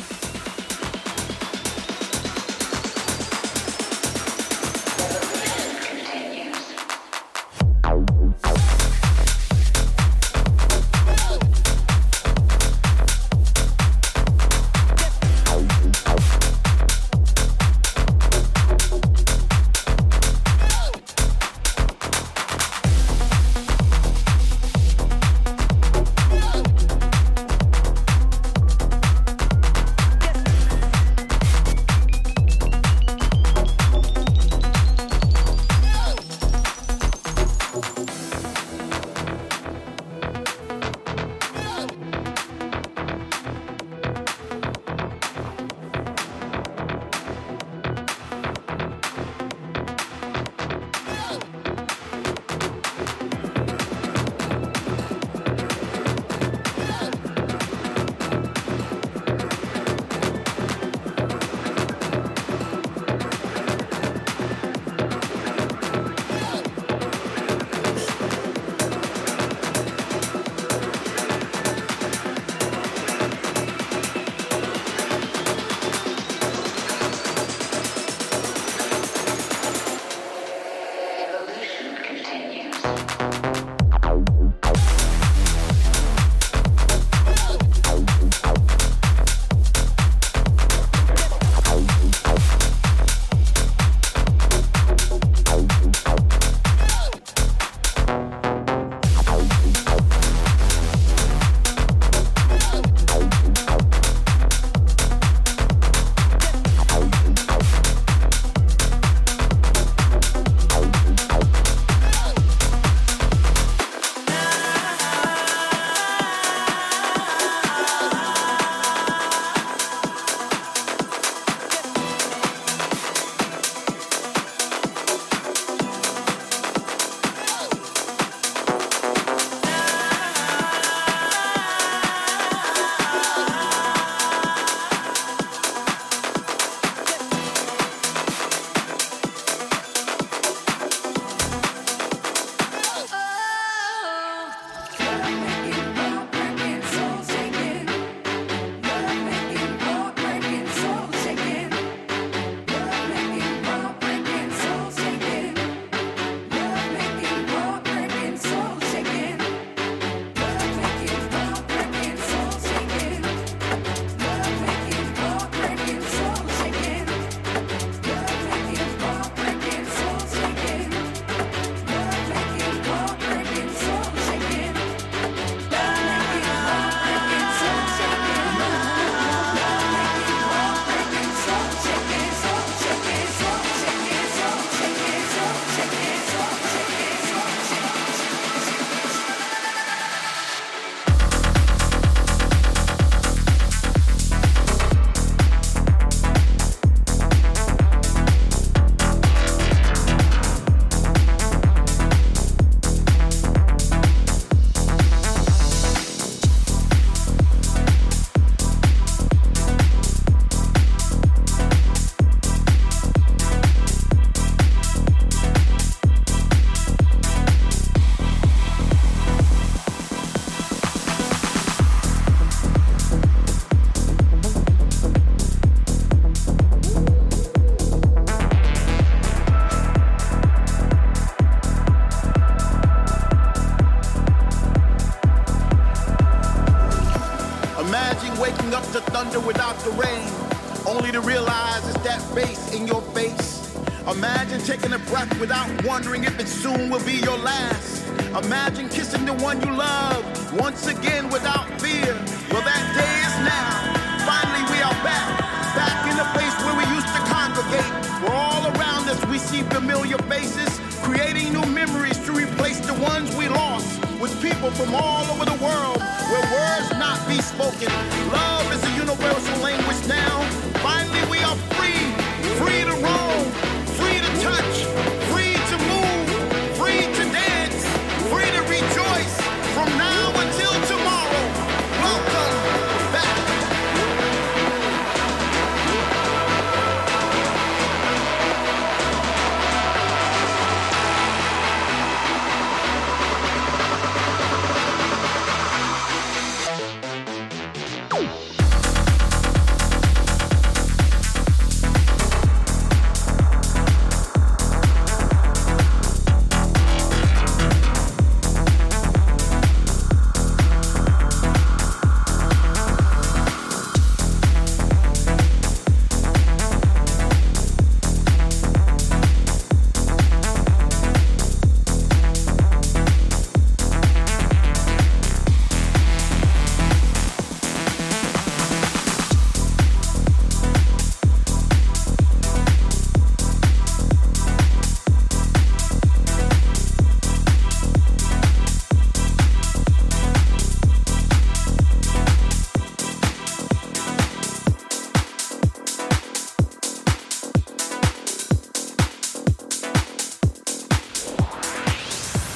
people from all over the world where words not be spoken. Love is a universal language now. Finally, we are free, free to roam, free to touch, free to move, free to dance, free to rejoice from now until tomorrow. Welcome back.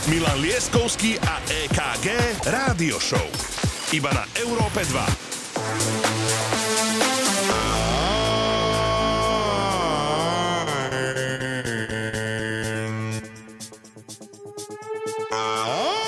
Milan Lieskovský a é ká gé Rádio Show. Iba na Európe dva. Oh!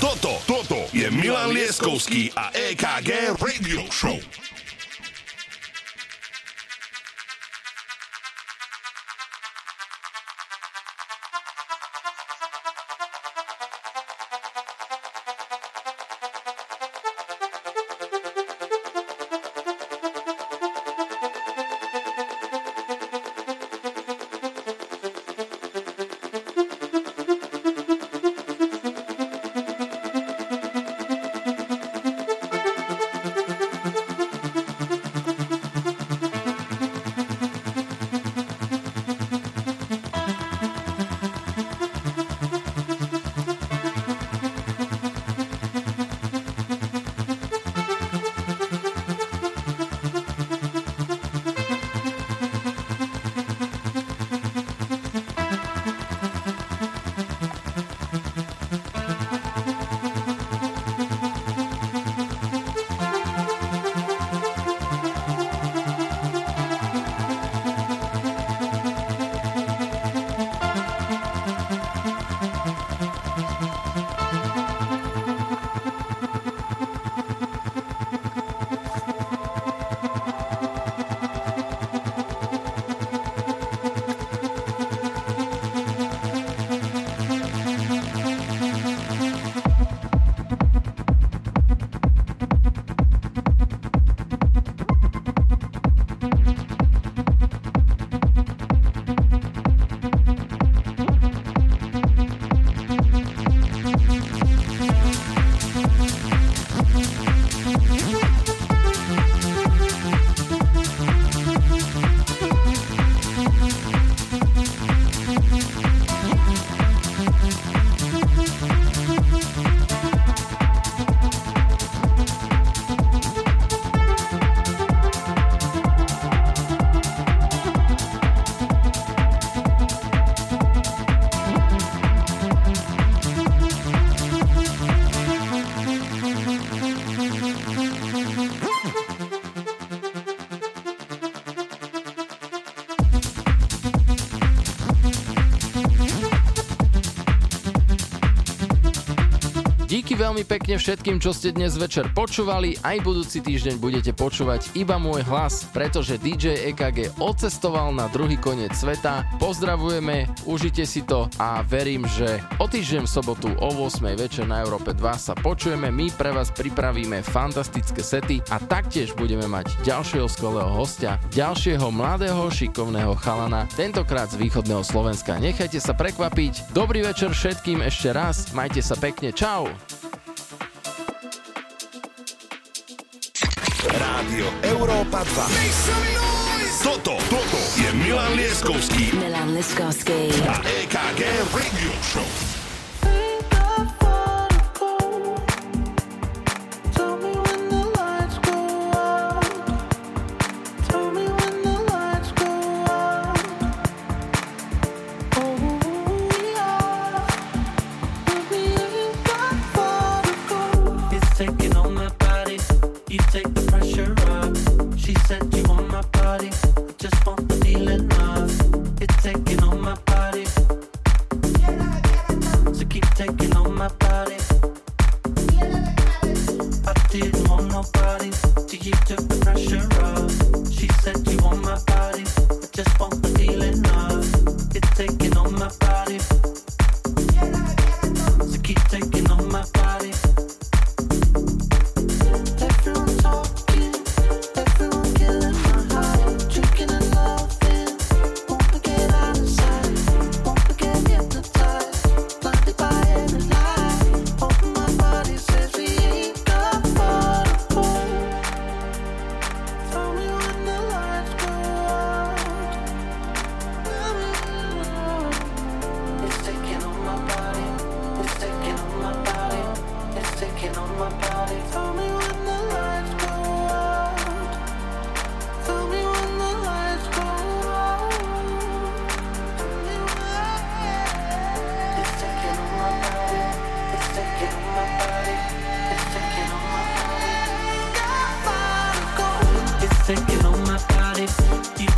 Toto, toto je Milan Lieskovský a é ká gé Radio Show. Veľmi pekne všetkým, čo ste dnes večer počúvali, aj budúci týždeň budete počúvať iba môj hlas, pretože dý džej é ká gé odcestoval na druhý koniec sveta. Pozdravujeme, užite si to a verím, že o týždeň v sobotu o ôsmej večer na Európe dva sa počujeme, my pre vás pripravíme fantastické sety a taktiež budeme mať ďalšieho skvelého hostia, ďalšieho mladého šikovného chalana, tentokrát z východného Slovenska. Nechajte sa prekvapiť, dobrý večer všetkým ešte raz, majte sa pekne, čau! Europa dva. Toto, toto je Milan Lieskovský. Milan Lieskovský. A é ká gé Radio Show. Taking on my body.